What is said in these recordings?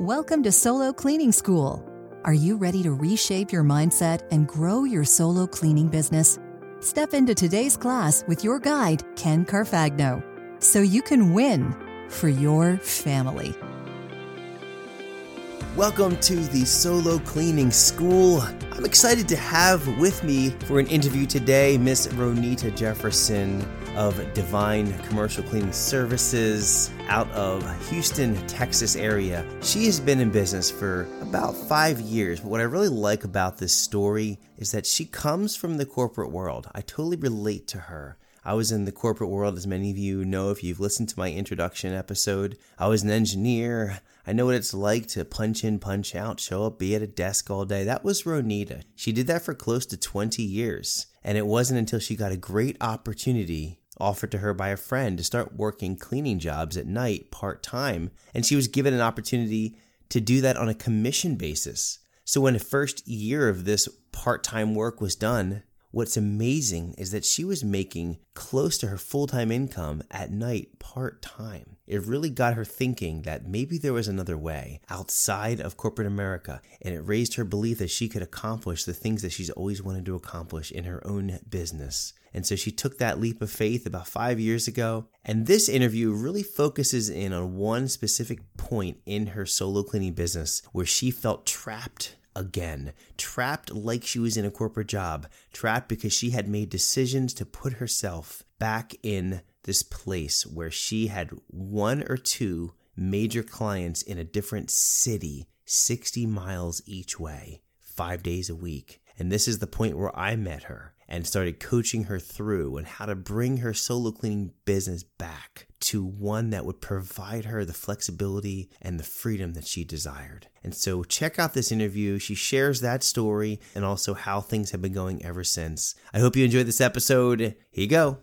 Welcome to Solo Cleaning School. Are you ready to reshape your mindset and grow your solo cleaning business? Step into today's class with your guide, Ken Carfagno, so you can win for your family. Welcome to the Solo Cleaning School. I'm excited to have with me for an interview today, Miss Ronita Jefferson of Divine Commercial Cleaning Services out of Houston, Texas area. She has been in business for about 5 years, but what I really like about this story is that she comes from the corporate world. I totally relate to her. I was in the corporate world, as many of you know if you've listened to my introduction episode. I was an engineer. I know what it's like to punch in, punch out, show up, be at a desk all day. That was Ronita. She did that for close to 20 years. And it wasn't until she got a great opportunity offered to her by a friend to start working cleaning jobs at night part-time. And she was given an opportunity to do that on a commission basis. So when the first year of this part-time work was done, what's amazing is that she was making close to her full-time income at night, part-time. It really got her thinking that maybe there was another way outside of corporate America, and it raised her belief that she could accomplish the things that she's always wanted to accomplish in her own business. And so she took that leap of faith about 5 years ago. And this interview really focuses in on one specific point in her solo cleaning business where she felt trapped. Again, trapped like she was in a corporate job, trapped because she had made decisions to put herself back in this place where she had one or two major clients in a different city, 60 miles each way, 5 days a week. And this is the point where I met her and started coaching her through on how to bring her solo cleaning business back to one that would provide her the flexibility and the freedom that she desired. And so check out this interview. She shares that story and also how things have been going ever since. I hope you enjoyed this episode. Here you go.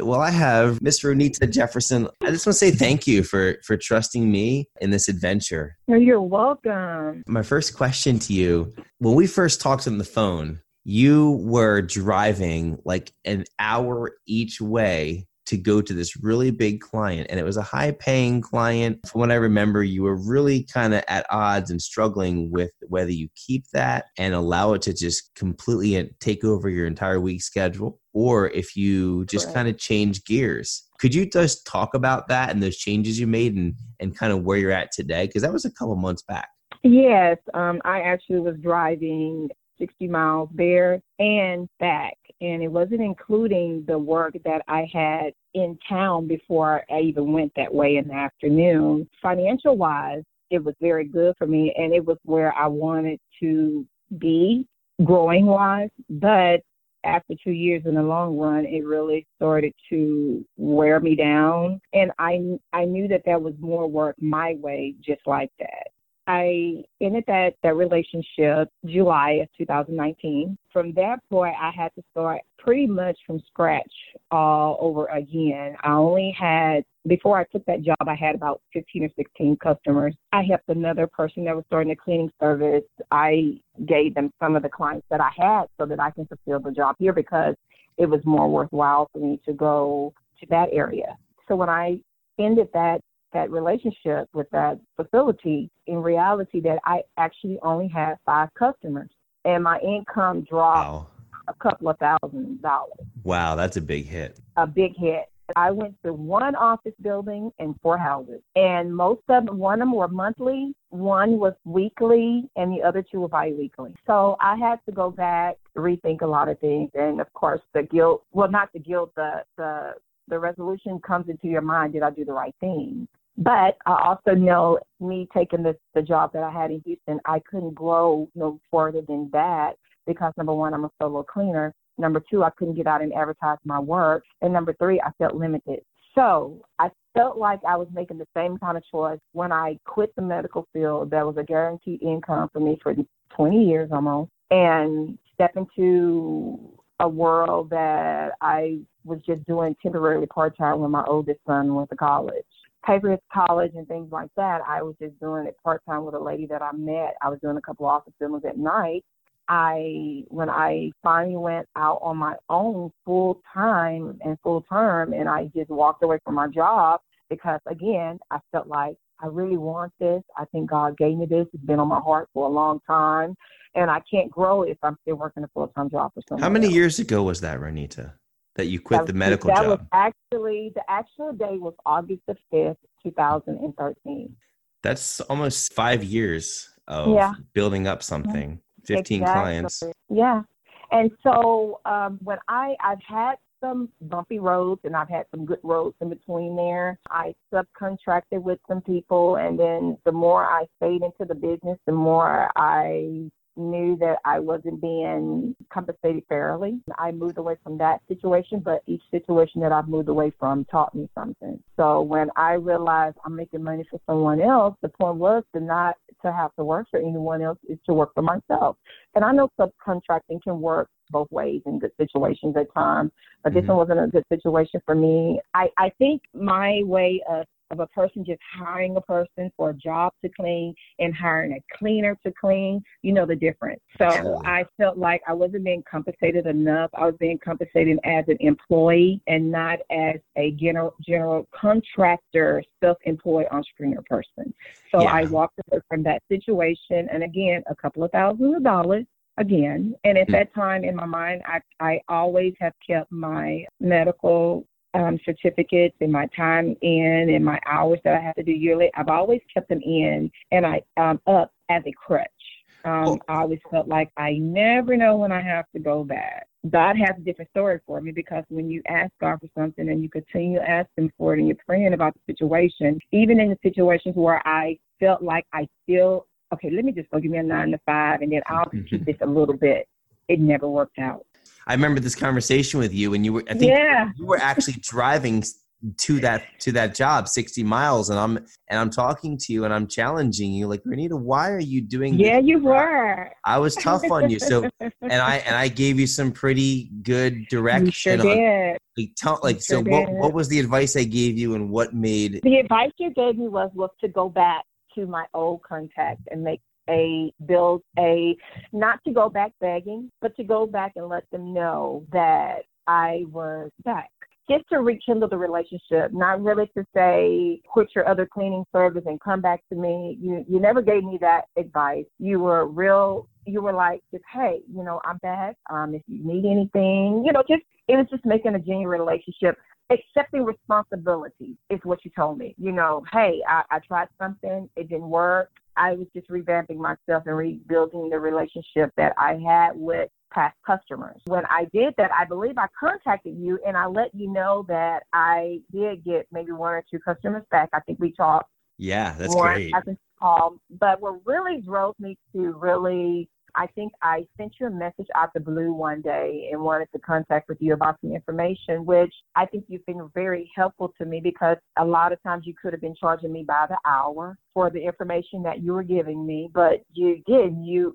Well, I have Miss Ronita Jefferson. I just want to say thank you for trusting me in this adventure. No, you're welcome. My first question to you, when we first talked on the phone, you were driving like an hour each way to go to this really big client, and it was a high-paying client. From what I remember, you were really kind of at odds and struggling with whether you keep that and allow it to just completely take over your entire week schedule, or if you just kind of change gears. Could you just talk about that and those changes you made and kind of where you're at today? Because that was a couple months back. Yes, I actually was driving 60 miles there and back. And it wasn't including the work that I had in town before I even went that way in the afternoon. Financial-wise, it was very good for me, and it was where I wanted to be growing-wise. But after 2 years in the long run, it really started to wear me down. And I knew that that was more work my way, just like that. I ended that relationship July of 2019. From that point, I had to start pretty much from scratch all over again. I only had, before I took that job, I had about 15 or 16 customers. I helped another person that was starting a cleaning service. I gave them some of the clients that I had so that I can fulfill the job here because it was more worthwhile for me to go to that area. So when I ended that relationship with that facility, in reality that I actually only had 5 customers and my income dropped a couple of $1,000s. Wow, that's a big hit. A big hit. I went to one office building and 4 houses, and most of them, one of them were monthly, one was weekly, and the other 2 were bi-weekly. So I had to go back, rethink a lot of things, and of course the guilt, well not the guilt, the resolution comes into your mind, did I do the right thing? But I also know me taking the job that I had in Houston, I couldn't grow no further than that because, number one, I'm a solo cleaner. Number two, I couldn't get out and advertise my work. And number three, I felt limited. So I felt like I was making the same kind of choice when I quit the medical field. That was a guaranteed income for me for 20 years almost, and step into a world that I was just doing temporarily part-time when my oldest son went to college. Pay for his college and things like that, I was just doing it part-time with a lady that I met. I was doing a couple of office buildings at night. When I finally went out on my own full-time and full-term, and I just walked away from my job, because, again, I felt like I really want this. I think God gave me this. It's been on my heart for a long time, and I can't grow it if I'm still working a full-time job for someone. How many years ago was that, Ronita, that you quit the medical job? That was actually, the actual day was August the 5th, 2013. That's almost 5 years of building up something, 15 clients. Yeah. And so when I've had some bumpy roads, and I've had some good roads in between there. I subcontracted with some people, and then the more I stayed into the business, the more I knew that I wasn't being compensated fairly. I moved away from that situation, but each situation that I've moved away from taught me something. So when I realized I'm making money for someone else, the point was to not to have to work for anyone else, is to work for myself. And I know subcontracting can work both ways in good situations at times, but this one wasn't a good situation for me. I think my way of a person just hiring a person for a job to clean and hiring a cleaner to clean, you know the difference. So I felt like I wasn't being compensated enough. I was being compensated as an employee and not as a general contractor, self-employed entrepreneur person. So I walked away from that situation, and again, a couple of $1,000s. Again, and at that time in my mind, I always have kept my medical certificates and my time in and my hours that I have to do yearly. I've always kept them in, and I up as a crutch. I always felt like I never know when I have to go back. God has a different story for me, because when you ask God for something and you continue asking for it and you're praying about the situation, even in the situations where I felt like I still, okay, let me just go give me a 9 to 5 and then I'll keep this a little bit. It never worked out. I remember this conversation with you, and you were, I think you were actually driving to that job 60 miles. And I'm talking to you and I'm challenging you like, Ronita, why are you doing this? Yeah, you were. I was tough on you. So, and I gave you some pretty good direction. You sure did. What was the advice I gave you, and what made? The advice you gave me was to go back to my old contact and not to go back begging, but to go back and let them know that I was back. Just to rekindle the relationship, not really to say, quit your other cleaning service and come back to me. You never gave me that advice. You were real. You were like, just, hey, you know, I'm back. If you need anything, you know, just, it was just making a genuine relationship. Accepting responsibility is what you told me. You know, hey, I tried something. It didn't work. I was just revamping myself and rebuilding the relationship that I had with past customers. When I did that, I believe I contacted you and I let you know that I did get maybe 1 or 2 customers back. I think we talked. Yeah, that's great. But what really drove me to really, I think I sent you a message out the blue one day and wanted to contact with you about some information, which I think you've been very helpful to me, because a lot of times you could have been charging me by the hour for the information that you were giving me, but you did. You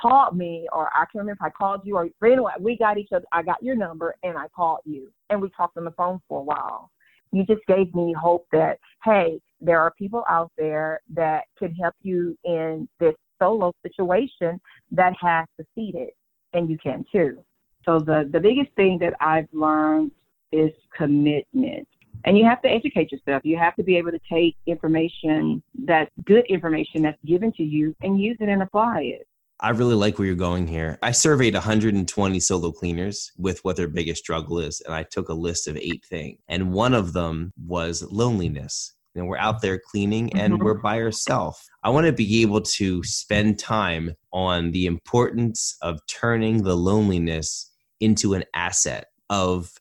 called me, or I can't remember if I called you, or anyway, we got each other. I got your number and I called you, and we talked on the phone for a while. You just gave me hope that, hey, there are people out there that can help you in this solo situation that has succeeded, and you can too. So the biggest thing that I've learned is commitment. And you have to educate yourself. You have to be able to take information, that's good information that's given to you, and use it and apply it. I really like where you're going here. I surveyed 120 solo cleaners with what their biggest struggle is, and I took a list of 8 things. And one of them was loneliness. And we're out there cleaning and we're by ourselves. I want to be able to spend time on the importance of turning the loneliness into an asset of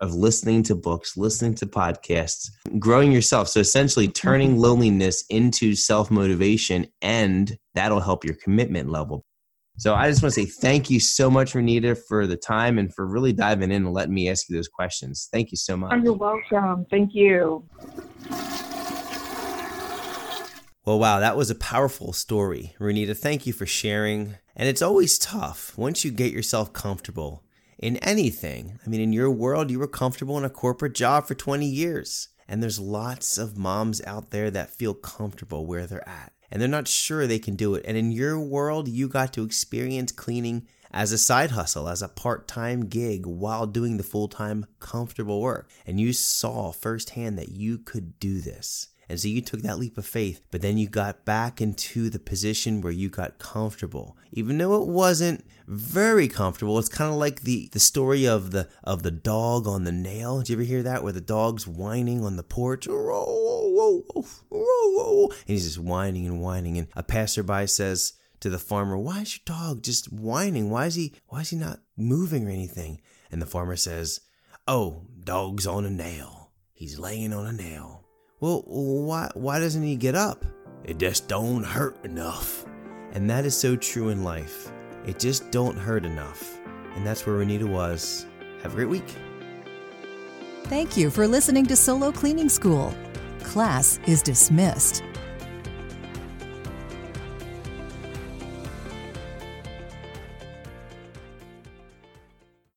listening to books, listening to podcasts, growing yourself. So essentially turning loneliness into self-motivation, and that'll help your commitment level. So I just want to say thank you so much, Ronita, for the time and for really diving in and letting me ask you those questions. Thank you so much. You're welcome. Thank you. Well, wow, that was a powerful story. Ronita, thank you for sharing. And it's always tough once you get yourself comfortable in anything. I mean, in your world, you were comfortable in a corporate job for 20 years. And there's lots of moms out there that feel comfortable where they're at, and they're not sure they can do it. And in your world, you got to experience cleaning as a side hustle, as a part-time gig while doing the full-time comfortable work. And you saw firsthand that you could do this. And so you took that leap of faith, but then you got back into the position where you got comfortable. Even though it wasn't very comfortable, it's kind of like the story of the dog on the nail. Did you ever hear that? Where the dog's whining on the porch. And he's just whining and whining. And a passerby says to the farmer, "Why is your dog just whining? Why is he not moving or anything?" And the farmer says, "Oh, dog's on a nail. He's laying on a nail." "Well, why doesn't he get up?" "It just don't hurt enough." And that is so true in life. It just don't hurt enough. And that's where Ronita was. Have a great week. Thank you for listening to Solo Cleaning School. Class is dismissed.